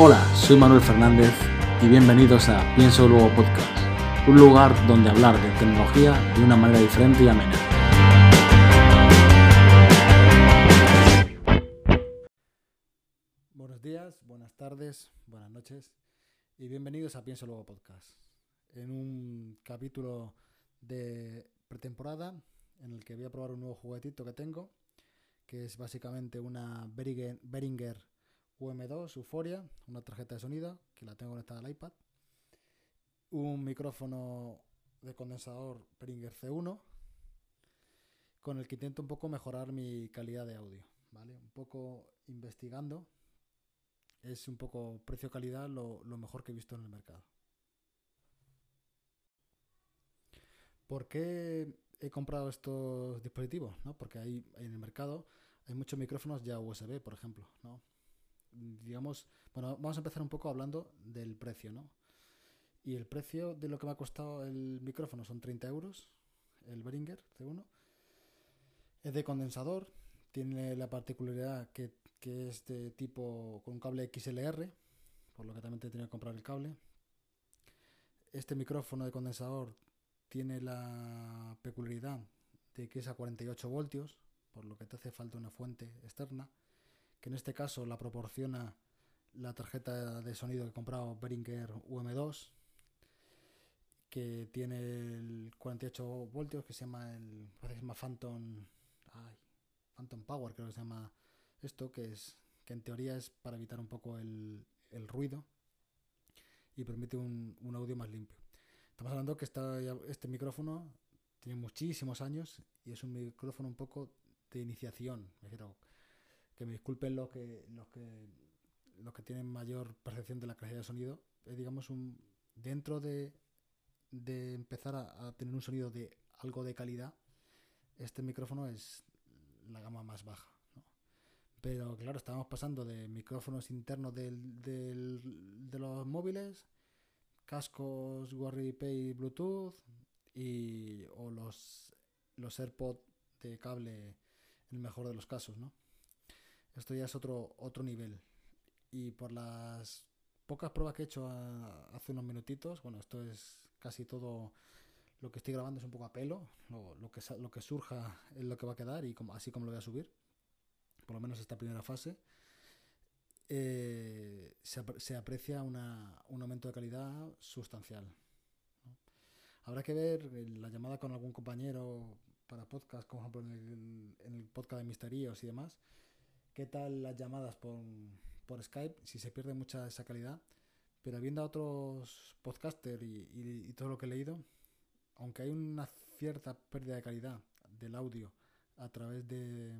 Hola, soy Manuel Fernández y bienvenidos a Pienso Luego Podcast, un lugar donde hablar de tecnología de una manera diferente y amena. Buenos días, buenas tardes, buenas noches y bienvenidos a Pienso Luego Podcast, en un capítulo de pretemporada en el que voy a probar un nuevo juguetito que tengo, que es básicamente una Behringer UM2 U-Phoria, una tarjeta de sonido que la tengo conectada al iPad, un micrófono de condensador Behringer C1 con el que intento un poco mejorar mi calidad de audio, ¿vale? Un poco investigando, es un poco precio-calidad lo mejor que he visto en el mercado. ¿Por qué he comprado estos dispositivos, ¿no? Porque hay en el mercado hay muchos micrófonos ya USB, por ejemplo, ¿no? Digamos, bueno, vamos a empezar un poco hablando del precio, ¿no? Y el precio de lo que me ha costado el micrófono son 30 euros, el Behringer C1. Es de condensador, tiene la particularidad que es de tipo con un cable XLR, por lo que también te tenía que comprar el cable. Este micrófono de condensador tiene la peculiaridad de que es a 48 voltios, por lo que te hace falta una fuente externa, que en este caso la proporciona la tarjeta de sonido que he comprado, Behringer UM2, que tiene el 48 voltios, que se llama Phantom Power, creo que se llama esto, que en teoría es para evitar un poco el ruido y permite un audio más limpio. Estamos hablando que este micrófono tiene muchísimos años y es un micrófono un poco de iniciación, me refiero. Que me disculpen los que tienen mayor percepción de la calidad de sonido. Es, digamos, dentro de empezar a tener un sonido de algo de calidad, este micrófono es la gama más baja, ¿no? Pero claro, estábamos pasando de micrófonos internos de los móviles, cascos WarriPay Bluetooth o los AirPods de cable, en el mejor de los casos, ¿no? Esto ya es otro nivel. Y por las pocas pruebas que he hecho hace unos minutitos, bueno, esto es casi todo lo que estoy grabando, es un poco a pelo, lo que surja es lo que va a quedar, y así como lo voy a subir, por lo menos esta primera fase, se aprecia un aumento de calidad sustancial, ¿no? Habrá que ver la llamada con algún compañero para podcast, como por ejemplo en el podcast de Misterios y demás, qué tal las llamadas por Skype, si se pierde mucha esa calidad. Pero viendo a otros podcasters y todo lo que he leído, aunque hay una cierta pérdida de calidad del audio a través de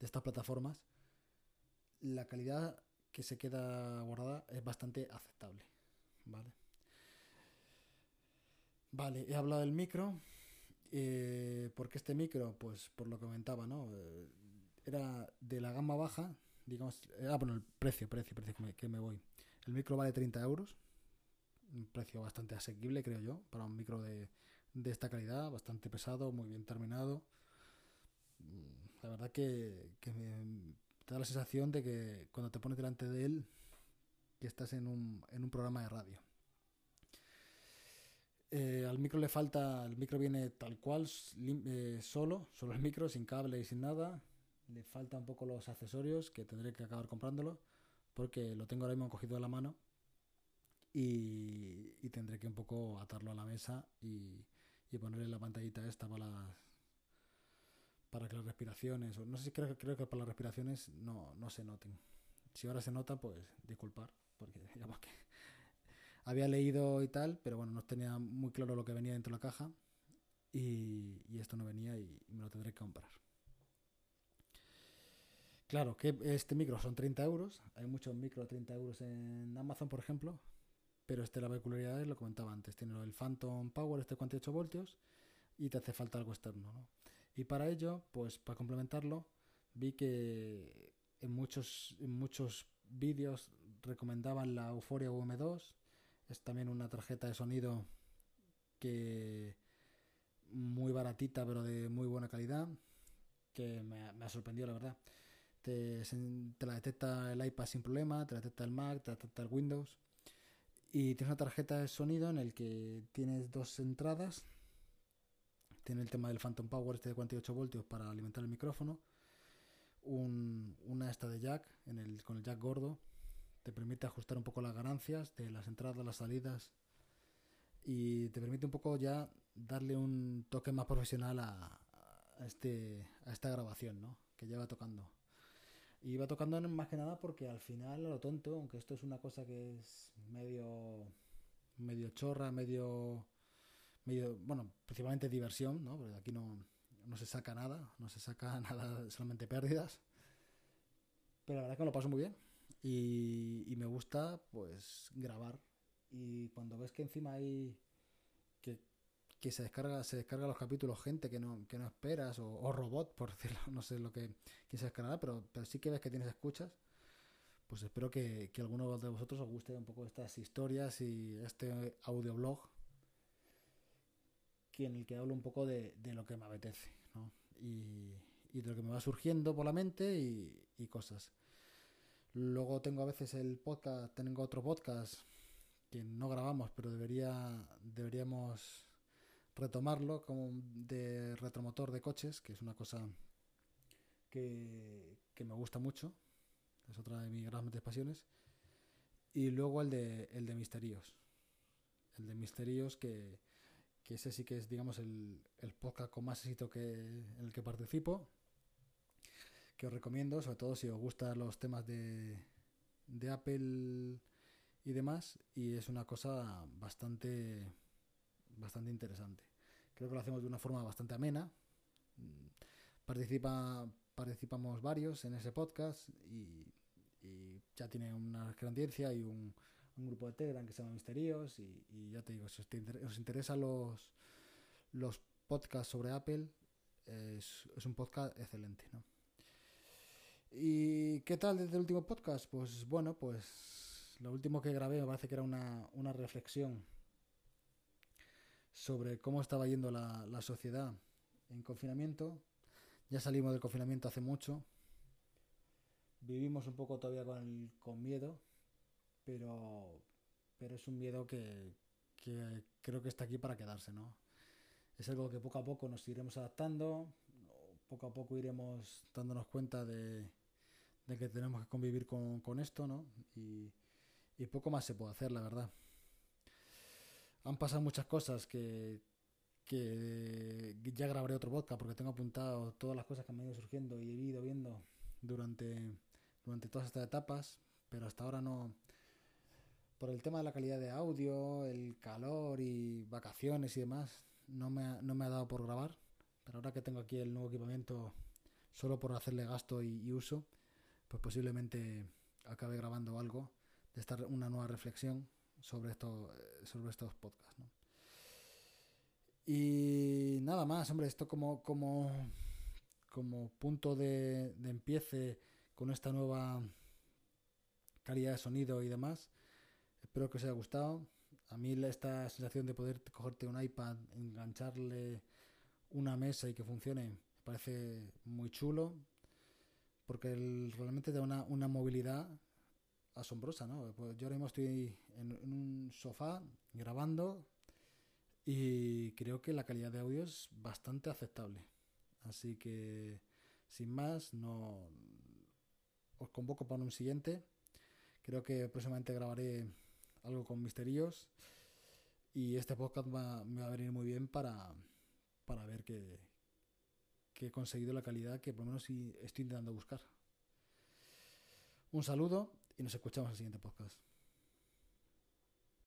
estas plataformas, la calidad que se queda guardada es bastante aceptable, ¿vale? Vale, he hablado del micro. Porque este micro, pues por lo que comentaba, ¿no? Era de la gama baja, digamos. Bueno, el precio que me voy. El micro vale 30 euros, un precio bastante asequible, creo yo, para un micro de esta calidad, bastante pesado, muy bien terminado. La verdad que te da la sensación de que cuando te pones delante de él, que estás en un programa de radio. Al micro le falta, el micro viene tal cual, solo el micro, sin cable y sin nada. Le faltan un poco los accesorios, que tendré que acabar comprándolo, porque lo tengo ahora mismo cogido de la mano y tendré que un poco atarlo a la mesa y ponerle la pantallita esta para que las respiraciones, no sé si creo que para las respiraciones no se noten. Si ahora se nota, pues disculpar, porque digamos que había leído y tal, pero bueno, no tenía muy claro lo que venía dentro de la caja y esto no venía y me lo tendré que comprar. Claro, que este micro son 30 euros, hay muchos micros 30 euros en Amazon, por ejemplo, pero la peculiaridad es, lo comentaba antes, tiene el Phantom Power, este 48 voltios, y te hace falta algo externo, ¿no? Y para ello, pues para complementarlo, vi que en muchos vídeos recomendaban la U-Phoria UM2, es también una tarjeta de sonido que muy baratita, pero de muy buena calidad, que me ha sorprendido, la verdad. te la detecta el iPad sin problema, te la detecta el Mac, te la detecta el Windows, y tienes una tarjeta de sonido en el que tienes dos entradas. Tiene el tema del Phantom Power este de 48 voltios para alimentar el micrófono, una esta de jack con el jack gordo, te permite ajustar un poco las ganancias de las entradas, las salidas, y te permite un poco ya darle un toque más profesional a esta grabación, ¿no? Que ya va tocando. Y va tocando más que nada porque al final, a lo tonto, aunque esto es una cosa que es medio chorra, medio, bueno, principalmente diversión, ¿no? Porque aquí no se saca nada, solamente pérdidas. Pero la verdad es que me lo paso muy bien. Y me gusta, pues, grabar. Y cuando ves que encima hay que se descarga los capítulos gente que no esperas, o robot, por decirlo, no sé lo que quién se descargará, pero sí que ves que tienes escuchas, pues espero que alguno de vosotros os guste un poco estas historias y este audioblog, que en el que hablo un poco de lo que me apetece, ¿no? Y de lo que me va surgiendo por la mente y cosas. Luego tengo a veces otro podcast que no grabamos, pero deberíamos retomarlo, como de retromotor de coches, que es una cosa que me gusta mucho, es otra de mis grandes pasiones. Y luego el de Misterios, que ese sí que es, digamos, el podcast con más éxito en el que participo, que os recomiendo, sobre todo si os gustan los temas de Apple y demás, y es una cosa bastante interesante. Creo que lo hacemos de una forma bastante amena. Participamos varios en ese podcast y ya tiene una grandiencia y un grupo de Telegram que se llama Misterios, y ya te digo, si os interesan los podcasts sobre Apple, es un podcast excelente, ¿no? ¿Y qué tal desde el último podcast? Pues bueno, lo último que grabé me parece que era una reflexión sobre cómo estaba yendo la sociedad en confinamiento. Ya salimos del confinamiento hace mucho. Vivimos un poco todavía con miedo, pero es un miedo que creo que está aquí para quedarse, ¿no? Es algo que poco a poco nos iremos adaptando, poco a poco iremos dándonos cuenta de que tenemos que convivir con esto, ¿no? Y poco más se puede hacer, la verdad. Han pasado muchas cosas que ya grabaré otro podcast, porque tengo apuntado todas las cosas que me han ido surgiendo y he ido viendo durante todas estas etapas, pero hasta ahora no. Por el tema de la calidad de audio, el calor y vacaciones y demás, no me ha dado por grabar. Pero ahora que tengo aquí el nuevo equipamiento, solo por hacerle gasto y uso, pues posiblemente acabe grabando algo de una nueva reflexión sobre estos podcasts, ¿no? Y nada más, hombre, esto como punto de empiece con esta nueva calidad de sonido y demás. Espero que os haya gustado. A mí esta sensación de poder cogerte un iPad, engancharle una mesa y que funcione, me parece muy chulo, porque realmente da una movilidad asombrosa, ¿no? Pues yo ahora mismo estoy en un sofá grabando y creo que la calidad de audio es bastante aceptable. Así que, sin más, no os convoco para un siguiente. Creo que próximamente grabaré algo con Misterios y este podcast me va a venir muy bien para ver que he conseguido la calidad que por lo menos sí estoy intentando buscar. Un saludo y nos escuchamos en el siguiente podcast.